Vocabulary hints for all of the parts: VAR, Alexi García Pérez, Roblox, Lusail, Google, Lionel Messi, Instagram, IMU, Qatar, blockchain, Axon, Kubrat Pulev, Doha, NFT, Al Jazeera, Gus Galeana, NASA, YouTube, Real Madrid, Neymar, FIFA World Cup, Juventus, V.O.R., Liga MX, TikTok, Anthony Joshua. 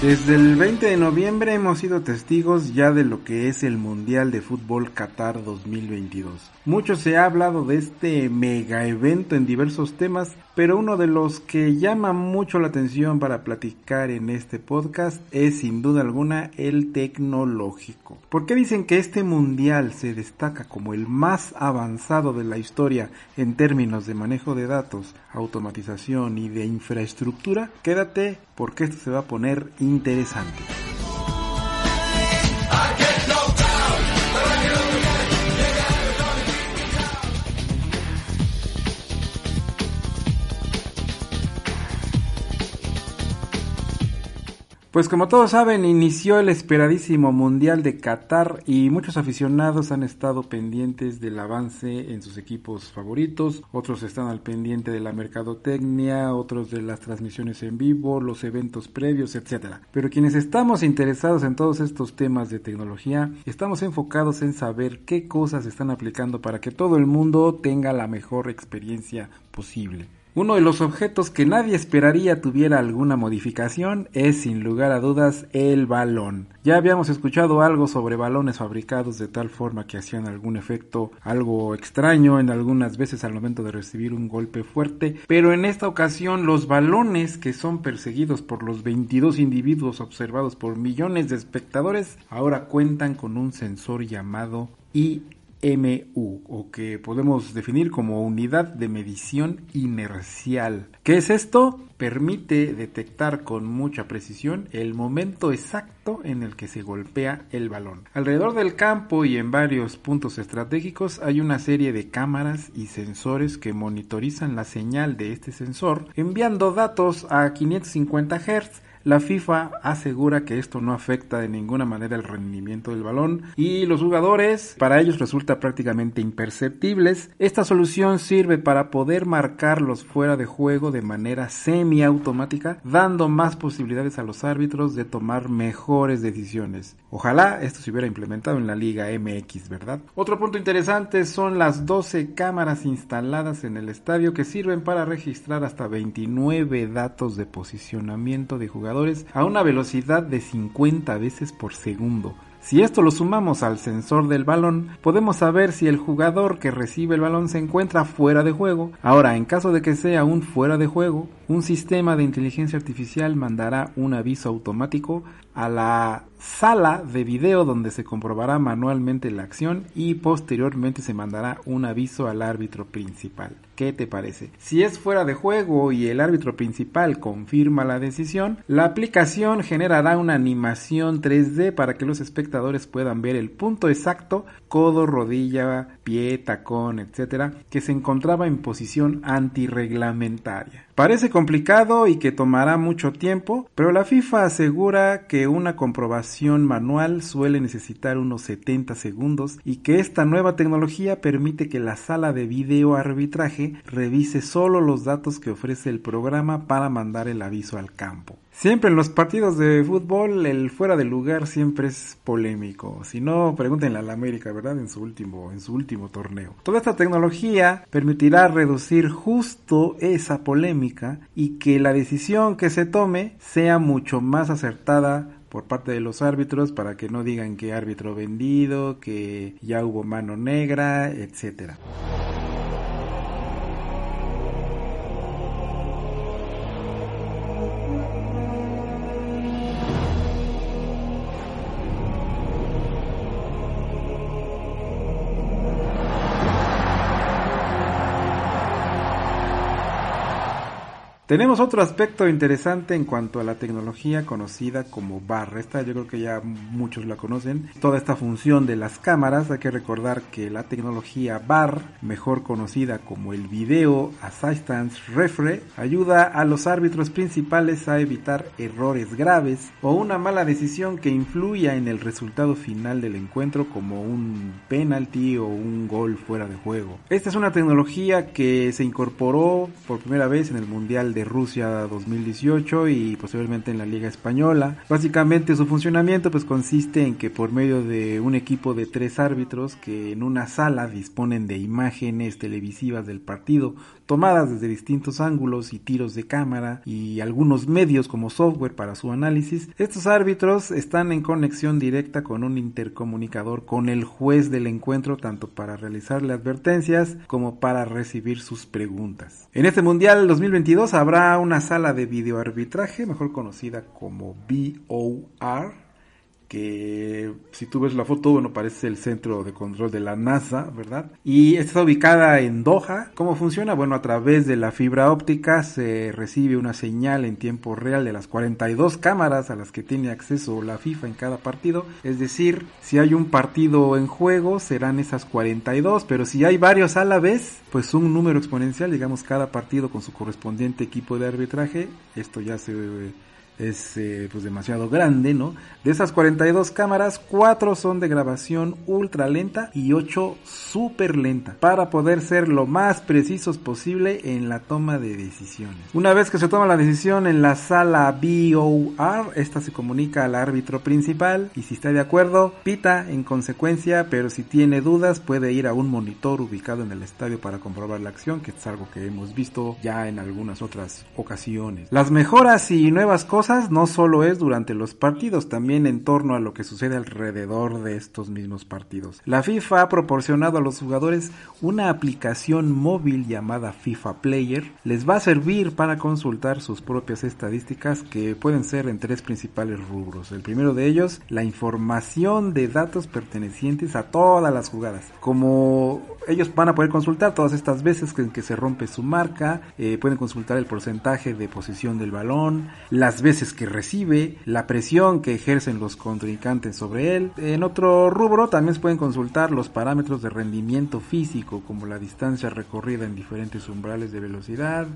Desde el 20 de noviembre hemos sido testigos ya de lo que es el Mundial de Fútbol Qatar 2022. Mucho se ha hablado de este mega evento en diversos temas, pero uno de los que llama mucho la atención para platicar en este podcast es sin duda alguna el tecnológico. ¿Por qué dicen que este mundial se destaca como el más avanzado de la historia en términos de manejo de datos, automatización y de infraestructura? Quédate porque esto se va a poner interesante. Pues como todos saben, inició el esperadísimo Mundial de Qatar y muchos aficionados han estado pendientes del avance en sus equipos favoritos, otros están al pendiente de la mercadotecnia, otros de las transmisiones en vivo, los eventos previos, etc. Pero quienes estamos interesados en todos estos temas de tecnología, estamos enfocados en saber qué cosas están aplicando para que todo el mundo tenga la mejor experiencia posible. Uno de los objetos que nadie esperaría tuviera alguna modificación es sin lugar a dudas el balón. Ya habíamos escuchado algo sobre balones fabricados de tal forma que hacían algún efecto algo extraño en algunas veces al momento de recibir un golpe fuerte, pero en esta ocasión los balones que son perseguidos por los 22 individuos observados por millones de espectadores ahora cuentan con un sensor llamado I.MU, o que podemos definir como unidad de medición inercial. ¿Qué es esto? Permite detectar con mucha precisión el momento exacto en el que se golpea el balón. Alrededor del campo y en varios puntos estratégicos hay una serie de cámaras y sensores que monitorizan la señal de este sensor, enviando datos a 550 Hz. La FIFA asegura que esto no afecta de ninguna manera el rendimiento del balón y los jugadores, para ellos resulta prácticamente imperceptibles. Esta solución sirve para poder marcarlos fuera de juego de manera semiautomática, dando más posibilidades a los árbitros de tomar mejores decisiones. Ojalá esto se hubiera implementado en la Liga MX, ¿verdad? Otro punto interesante son las 12 cámaras instaladas en el estadio que sirven para registrar hasta 29 datos de posicionamiento de jugadores a una velocidad de 50 veces por segundo. Si esto lo sumamos al sensor del balón, podemos saber si el jugador que recibe el balón se encuentra fuera de juego. Ahora, en caso de que sea un fuera de juego, un sistema de inteligencia artificial mandará un aviso automático a la sala de video donde se comprobará manualmente la acción y posteriormente se mandará un aviso al árbitro principal. ¿Qué te parece? Si es fuera de juego y el árbitro principal confirma la decisión, la aplicación generará una animación 3D para que los espectadores puedan ver el punto exacto, codo, rodilla, pie, tacón, etcétera, que se encontraba en posición antirreglamentaria. Parece complicado y que tomará mucho tiempo, pero la FIFA asegura que una comprobación manual suele necesitar unos 70 segundos y que esta nueva tecnología permite que la sala de video arbitraje revise solo los datos que ofrece el programa para mandar el aviso al campo. Siempre en los partidos de fútbol el fuera de lugar siempre es polémico. Si no, pregúntenle al América, ¿verdad? En su último torneo. Toda esta tecnología permitirá reducir justo esa polémica y que la decisión que se tome sea mucho más acertada por parte de los árbitros, para que no digan que árbitro vendido, que ya hubo mano negra, etcétera. Tenemos otro aspecto interesante en cuanto a la tecnología conocida como VAR. Esta yo creo que ya muchos la conocen. Toda esta función de las cámaras, hay que recordar que la tecnología VAR, mejor conocida como el Video Assistance Referee, ayuda a los árbitros principales a evitar errores graves o una mala decisión que influya en el resultado final del encuentro, como un penalti o un gol fuera de juego. Esta es una tecnología que se incorporó por primera vez en el Mundial de Rusia 2018 y posteriormente en la Liga Española. Básicamente su funcionamiento pues consiste en que por medio de un equipo de 3 árbitros que en una sala disponen de imágenes televisivas del partido, tomadas desde distintos ángulos y tiros de cámara y algunos medios como software para su análisis, estos árbitros están en conexión directa con un intercomunicador con el juez del encuentro, tanto para realizarle advertencias como para recibir sus preguntas. En este Mundial 2022 habrá una sala de videoarbitraje, mejor conocida como V.O.R., que si tú ves la foto, bueno, parece el centro de control de la NASA, ¿verdad? Y está ubicada en Doha. ¿Cómo funciona? Bueno, a través de la fibra óptica se recibe una señal en tiempo real de las 42 cámaras a las que tiene acceso la FIFA en cada partido. Es decir, si hay un partido en juego, serán esas 42, pero si hay varios a la vez, pues un número exponencial, digamos cada partido con su correspondiente equipo de arbitraje. Esto ya se... Es demasiado grande, ¿no? De esas 42 cámaras, 4 son de grabación ultra lenta y 8 súper lenta, para poder ser lo más precisos posible en la toma de decisiones. Una vez que se toma la decisión en la sala VOR, esta se comunica al árbitro principal y si está de acuerdo, pita en consecuencia, pero si tiene dudas puede ir a un monitor ubicado en el estadio para comprobar la acción, que es algo que hemos visto ya en algunas otras ocasiones. Las mejoras y nuevas cosas no solo es durante los partidos, también en torno a lo que sucede alrededor de estos mismos partidos. La FIFA ha proporcionado a los jugadores una aplicación móvil llamada FIFA Player. Les va a servir para consultar sus propias estadísticas, que pueden ser en 3 principales rubros. El primero de ellos, la información de datos pertenecientes a todas las jugadas. Como ellos van a poder consultar todas estas veces en que se rompe su marca, pueden consultar el porcentaje de posesión del balón, las veces que recibe, la presión que ejercen los contrincantes sobre él. En otro rubro también pueden consultar los parámetros de rendimiento físico, como la distancia recorrida en diferentes umbrales de velocidad,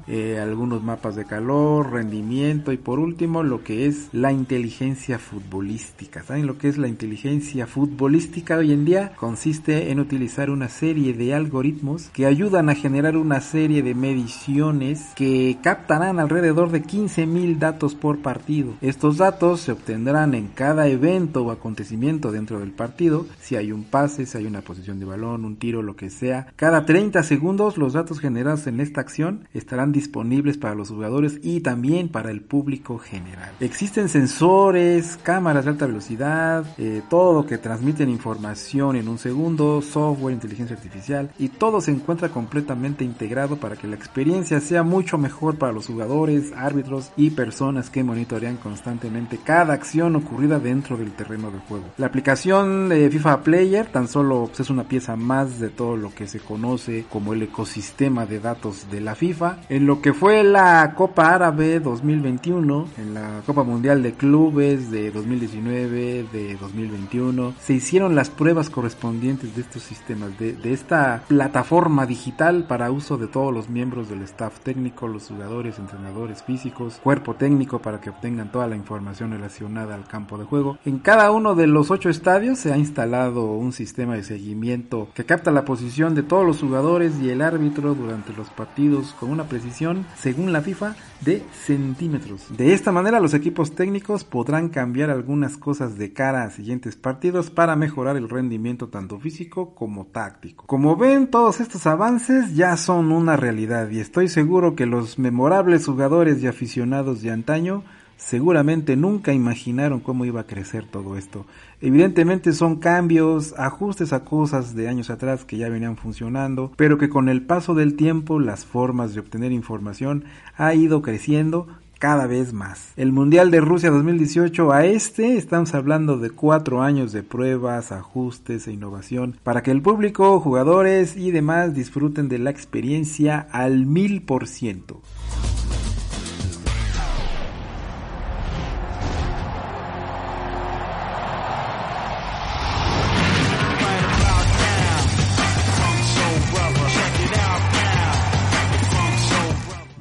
algunos mapas de calor, rendimiento y por último lo que es la inteligencia futbolística. ¿Saben lo que es la inteligencia futbolística hoy en día? Consiste en utilizar una serie de algoritmos que ayudan a generar una serie de mediciones que captarán alrededor de 15,000 datos por partido. Estos datos se obtendrán en cada evento o acontecimiento dentro del partido, si hay un pase, si hay una posesión de balón, un tiro, lo que sea. Cada 30 segundos los datos generados en esta acción estarán disponibles para los jugadores y también para el público general. Existen sensores, cámaras de alta velocidad, todo lo que transmiten información en un segundo, software, inteligencia artificial, y todo se encuentra completamente integrado para que la experiencia sea mucho mejor para los jugadores, árbitros y personas que monitorean constantemente cada acción ocurrida dentro del terreno de juego. La aplicación de FIFA Player tan solo es una pieza más de todo lo que se conoce como el ecosistema de datos de la FIFA. En lo que fue la Copa Árabe 2021, en la Copa Mundial de Clubes de 2019, de 2021, se hicieron las pruebas correspondientes de estos sistemas, de esta plataforma digital para uso de todos los miembros del staff técnico, los jugadores, entrenadores físicos, cuerpo técnico, para que obtengan toda la información relacionada al campo de juego. En cada uno de los 8 estadios se ha instalado un sistema de seguimiento que capta la posición de todos los jugadores y el árbitro durante los partidos con una precisión, según la FIFA, de centímetros. De esta manera los equipos técnicos podrán cambiar algunas cosas de cara a siguientes partidos para mejorar el rendimiento tanto físico como táctico. Como ven, todos estos avances ya son una realidad y estoy seguro que los memorables jugadores y aficionados de antaño seguramente nunca imaginaron cómo iba a crecer todo esto. Evidentemente son cambios, ajustes a cosas de años atrás que ya venían funcionando, pero que con el paso del tiempo las formas de obtener información ha ido creciendo cada vez más. El Mundial de Rusia 2018 a este, estamos hablando de 4 años de pruebas, ajustes e innovación para que el público, jugadores y demás disfruten de la experiencia al 1000%.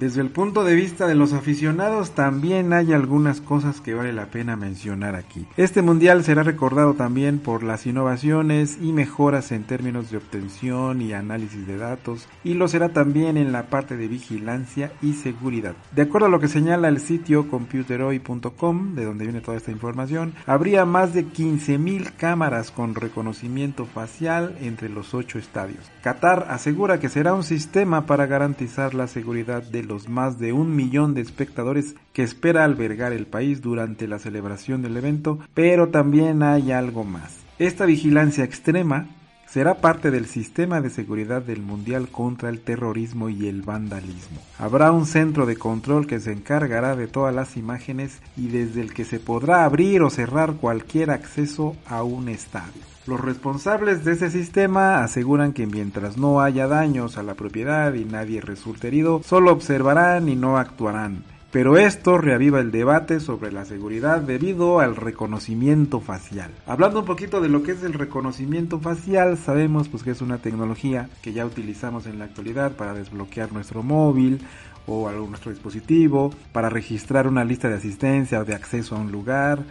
Desde el punto de vista de los aficionados, también hay algunas cosas que vale la pena mencionar aquí. Este mundial será recordado también por las innovaciones y mejoras en términos de obtención y análisis de datos, y lo será también en la parte de vigilancia y seguridad. De acuerdo a lo que señala el sitio computeroy.com, de donde viene toda esta información, habría más de 15,000 cámaras con reconocimiento facial entre los 8 estadios. Qatar asegura que será un sistema para garantizar la seguridad de los más de 1 millón de espectadores que espera albergar el país durante la celebración del evento, pero también hay algo más. Esta vigilancia extrema será parte del sistema de seguridad del mundial contra el terrorismo y el vandalismo. Habrá un centro de control que se encargará de todas las imágenes y desde el que se podrá abrir o cerrar cualquier acceso a un estadio. Los responsables de este sistema aseguran que mientras no haya daños a la propiedad y nadie resulte herido, solo observarán y no actuarán. Pero esto reaviva el debate sobre la seguridad debido al reconocimiento facial. Hablando un poquito de lo que es el reconocimiento facial, sabemos pues que es una tecnología que ya utilizamos en la actualidad para desbloquear nuestro móvil o algún nuestro dispositivo, para registrar una lista de asistencia o de acceso a un lugar,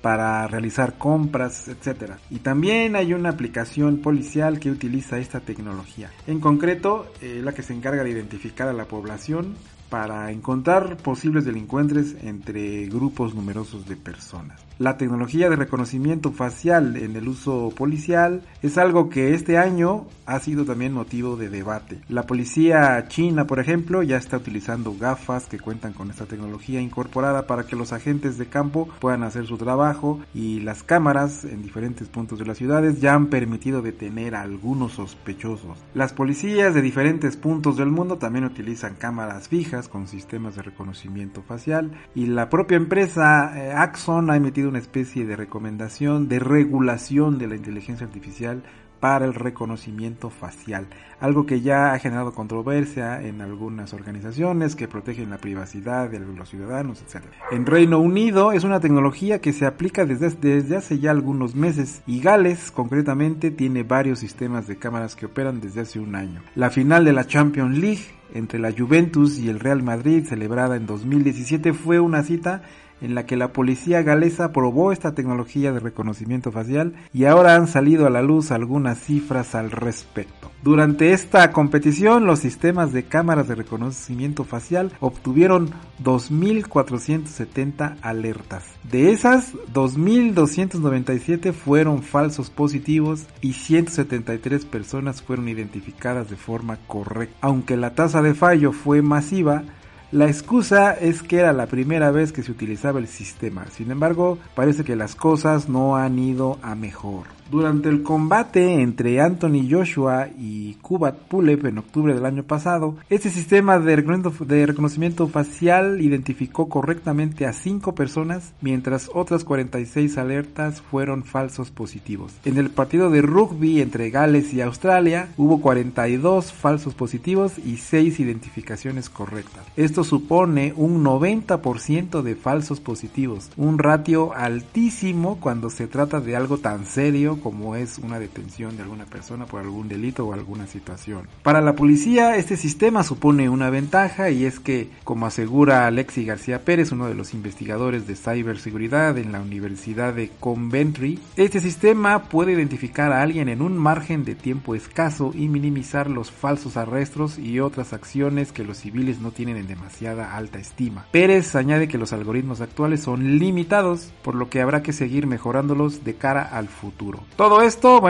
para realizar compras, etc. Y también hay una aplicación policial que utiliza esta tecnología. En concreto, la que se encarga de identificar a la población para encontrar posibles delincuentes entre grupos numerosos de personas. La tecnología de reconocimiento facial en el uso policial es algo que este año ha sido también motivo de debate. La policía china, por ejemplo, ya está utilizando gafas que cuentan con esta tecnología incorporada para que los agentes de campo puedan hacer su trabajo, y las cámaras en diferentes puntos de las ciudades ya han permitido detener a algunos sospechosos. Las policías de diferentes puntos del mundo también utilizan cámaras fijas con sistemas de reconocimiento facial, y la propia empresa Axon ha emitido una especie de recomendación de regulación de la inteligencia artificial para el reconocimiento facial, algo que ya ha generado controversia en algunas organizaciones que protegen la privacidad de los ciudadanos, etc. En Reino Unido es una tecnología que se aplica desde hace ya algunos meses, y Gales concretamente tiene varios sistemas de cámaras que operan desde hace un año. La final de la Champions League entre la Juventus y el Real Madrid, celebrada en 2017, fue una cita en la que la policía galesa probó esta tecnología de reconocimiento facial, y ahora han salido a la luz algunas cifras al respecto. Durante esta competición, los sistemas de cámaras de reconocimiento facial obtuvieron 2,470 alertas. De esas, 2,297 fueron falsos positivos y 173 personas fueron identificadas de forma correcta. Aunque la tasa de fallo fue masiva, la excusa es que era la primera vez que se utilizaba el sistema. Sin embargo, parece que las cosas no han ido a mejor. Durante el combate entre Anthony Joshua y Kubrat Pulev en octubre del año pasado, este sistema de reconocimiento facial identificó correctamente a 5 personas, mientras otras 46 alertas fueron falsos positivos. En el partido de rugby entre Gales y Australia, hubo 42 falsos positivos y 6 identificaciones correctas. Esto supone un 90% de falsos positivos, un ratio altísimo cuando se trata de algo tan serio como es una detención de alguna persona por algún delito o alguna situación. Para la policía, este sistema supone una ventaja, y es que, como asegura Alexi García Pérez, uno de los investigadores de ciberseguridad en la Universidad de Coventry, este sistema puede identificar a alguien en un margen de tiempo escaso y minimizar los falsos arrestos y otras acciones que los civiles no tienen en demasiada alta estima. Pérez añade que los algoritmos actuales son limitados, por lo que habrá que seguir mejorándolos de cara al futuro. Todo esto,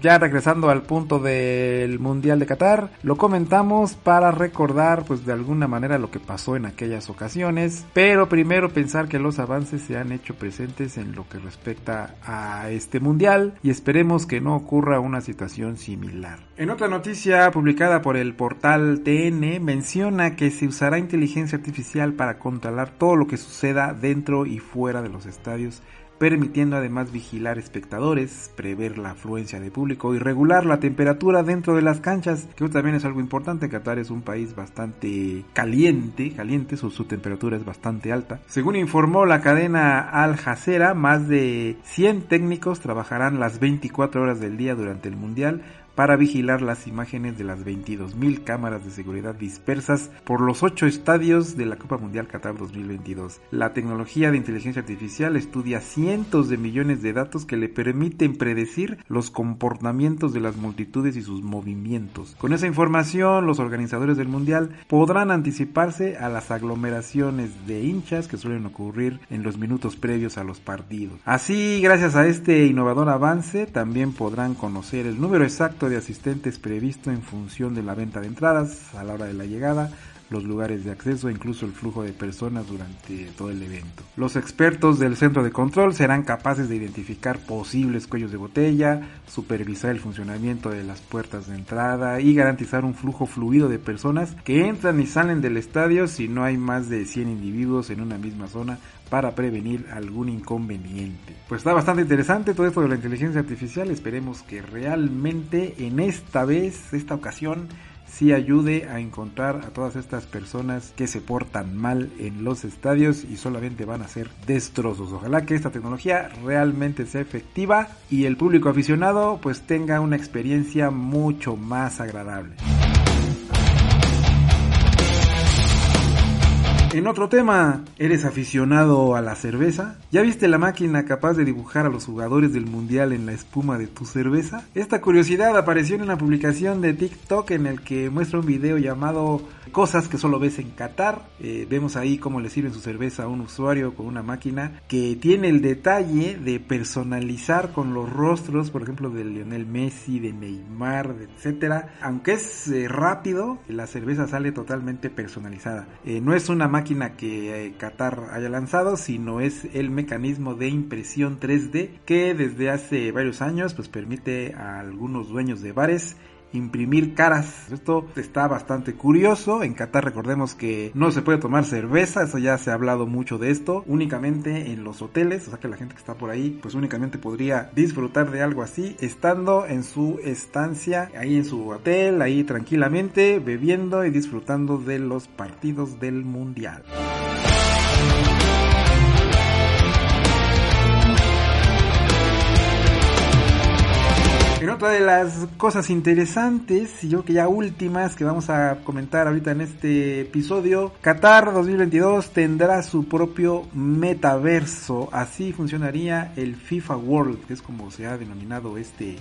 ya regresando al punto del Mundial de Qatar, lo comentamos para recordar pues de alguna manera lo que pasó en aquellas ocasiones, pero primero pensar que los avances se han hecho presentes en lo que respecta a este Mundial, y esperemos que no ocurra una situación similar. En otra noticia publicada por el portal TN, menciona que se usará inteligencia artificial para controlar todo lo que suceda dentro y fuera de los estadios, permitiendo además vigilar espectadores, prever la afluencia de público y regular la temperatura dentro de las canchas, que también es algo importante. Qatar es un país bastante caliente, su temperatura es bastante alta. Según informó la cadena Al Jazeera, más de 100 técnicos trabajarán las 24 horas del día durante el mundial para vigilar las imágenes de las 22.000 cámaras de seguridad dispersas por los 8 estadios de la Copa Mundial Qatar 2022. La tecnología de inteligencia artificial estudia cientos de millones de datos que le permiten predecir los comportamientos de las multitudes y sus movimientos. Con esa información, los organizadores del mundial podrán anticiparse a las aglomeraciones de hinchas que suelen ocurrir en los minutos previos a los partidos. Así, gracias a este innovador avance, también podrán conocer el número exacto de asistentes previsto en función de la venta de entradas a la hora de la llegada, los lugares de acceso e incluso el flujo de personas durante todo el evento. Los expertos del centro de control serán capaces de identificar posibles cuellos de botella, supervisar el funcionamiento de las puertas de entrada y garantizar un flujo fluido de personas que entran y salen del estadio si no hay más de 100 individuos en una misma zona, para prevenir algún inconveniente. Pues está bastante interesante todo esto de la inteligencia artificial. Esperemos que realmente en esta ocasión sí ayude a encontrar a todas estas personas que se portan mal en los estadios y solamente van a ser destrozos. Ojalá que esta tecnología realmente sea efectiva y el público aficionado pues tenga una experiencia mucho más agradable. En otro tema, ¿eres aficionado a la cerveza? ¿Ya viste la máquina capaz de dibujar a los jugadores del mundial en la espuma de tu cerveza? Esta curiosidad apareció en una publicación de TikTok en el que muestra un video llamado Cosas que solo ves en Qatar. Vemos ahí cómo le sirven su cerveza a un usuario con una máquina que tiene el detalle de personalizar con los rostros, por ejemplo, de Lionel Messi, de Neymar, etc. Aunque es rápido, la cerveza sale totalmente personalizada. No es una máquina que Qatar haya lanzado, sino es el mecanismo de impresión 3D que desde hace varios años pues permite a algunos dueños de bares imprimir caras. Esto está bastante curioso. En Qatar recordemos que no se puede tomar cerveza, eso ya se ha hablado mucho de esto, únicamente en los hoteles, o sea que la gente que está por ahí pues únicamente podría disfrutar de algo así estando en su estancia, ahí en su hotel, ahí tranquilamente bebiendo y disfrutando de los partidos del mundial. Otra de las cosas interesantes, y yo creo que ya últimas que vamos a comentar ahorita en este episodio, Qatar 2022 tendrá su propio metaverso. Así funcionaría el FIFA World, que es como se ha denominado este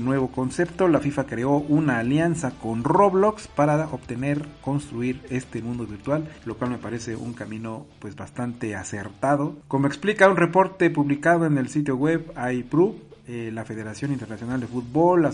nuevo concepto. La FIFA creó una alianza con Roblox para construir este mundo virtual, lo cual me parece un camino pues bastante acertado. Como explica un reporte publicado en el sitio web I.MU, la Federación Internacional de Fútbol,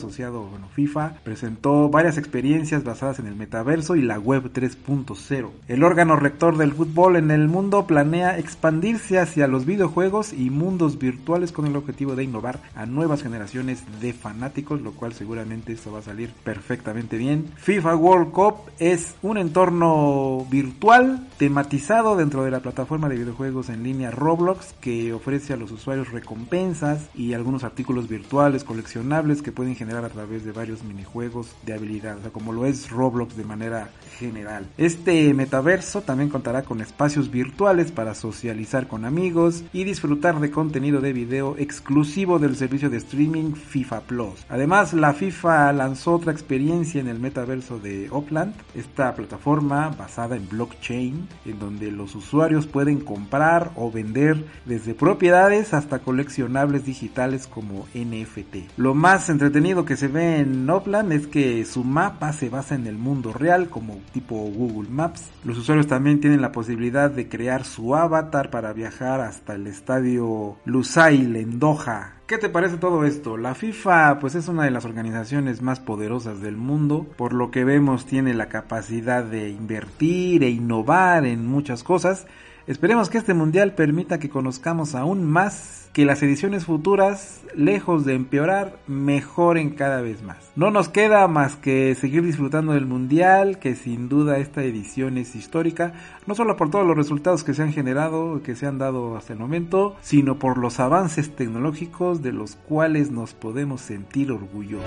FIFA, presentó varias experiencias basadas en el metaverso y la web 3.0. El órgano rector del fútbol en el mundo planea expandirse hacia los videojuegos y mundos virtuales con el objetivo de innovar a nuevas generaciones de fanáticos, lo cual seguramente esto va a salir perfectamente bien. FIFA World Cup es un entorno virtual tematizado dentro de la plataforma de videojuegos en línea Roblox, que ofrece a los usuarios recompensas y algunos artículos virtuales coleccionables que pueden generar a través de varios minijuegos de habilidad, o sea, como lo es Roblox de manera general. Este metaverso también contará con espacios virtuales para socializar con amigos y disfrutar de contenido de video exclusivo del servicio de streaming FIFA Plus. Además, la FIFA lanzó otra experiencia en el metaverso de Upland, esta plataforma basada en blockchain, en donde los usuarios pueden comprar o vender desde propiedades hasta coleccionables digitales como NFT. Lo más entretenido que se ve en Upland es que su mapa se basa en el mundo real, como tipo Google Maps. Los usuarios también tienen la posibilidad de crear su avatar para viajar hasta el estadio Lusail en Doha. ¿Qué te parece todo esto? La FIFA pues es una de las organizaciones más poderosas del mundo, por lo que vemos tiene la capacidad de invertir e innovar en muchas cosas. Esperemos que este mundial permita que conozcamos aún más, que las ediciones futuras, lejos de empeorar, mejoren cada vez más. No nos queda más que seguir disfrutando del mundial, que sin duda esta edición es histórica, no solo por todos los resultados que se han generado, que se han dado hasta el momento, sino por los avances tecnológicos de los cuales nos podemos sentir orgullosos.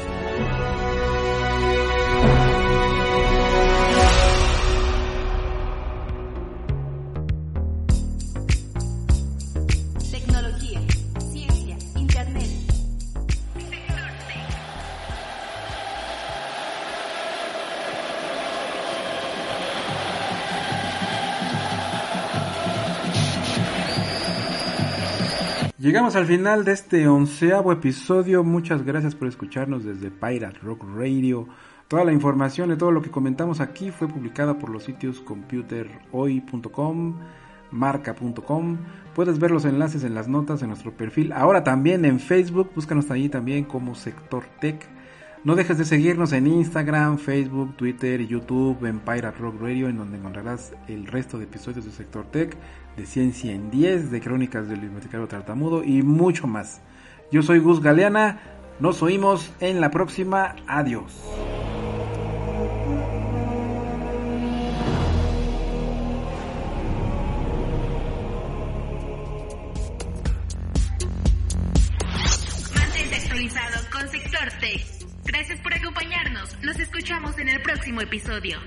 Llegamos al final de este 11avo episodio. Muchas gracias por escucharnos desde Pirate Rock Radio. Toda la información de todo lo que comentamos aquí fue publicada por los sitios computerhoy.com, marca.com. Puedes ver los enlaces en las notas en nuestro perfil. Ahora también en Facebook, búscanos allí también como Sector Tech. No dejes de seguirnos en Instagram, Facebook, Twitter, YouTube, en Pirate Rock Radio, en donde encontrarás el resto de episodios de Sector Tech, de Ciencia en 10, de Crónicas del Bibliotecario Tartamudo y mucho más. Yo soy Gus Galeana, nos oímos en la próxima, adiós. Mantente actualizado con Sector Tech. Gracias por acompañarnos. Nos escuchamos en el próximo episodio.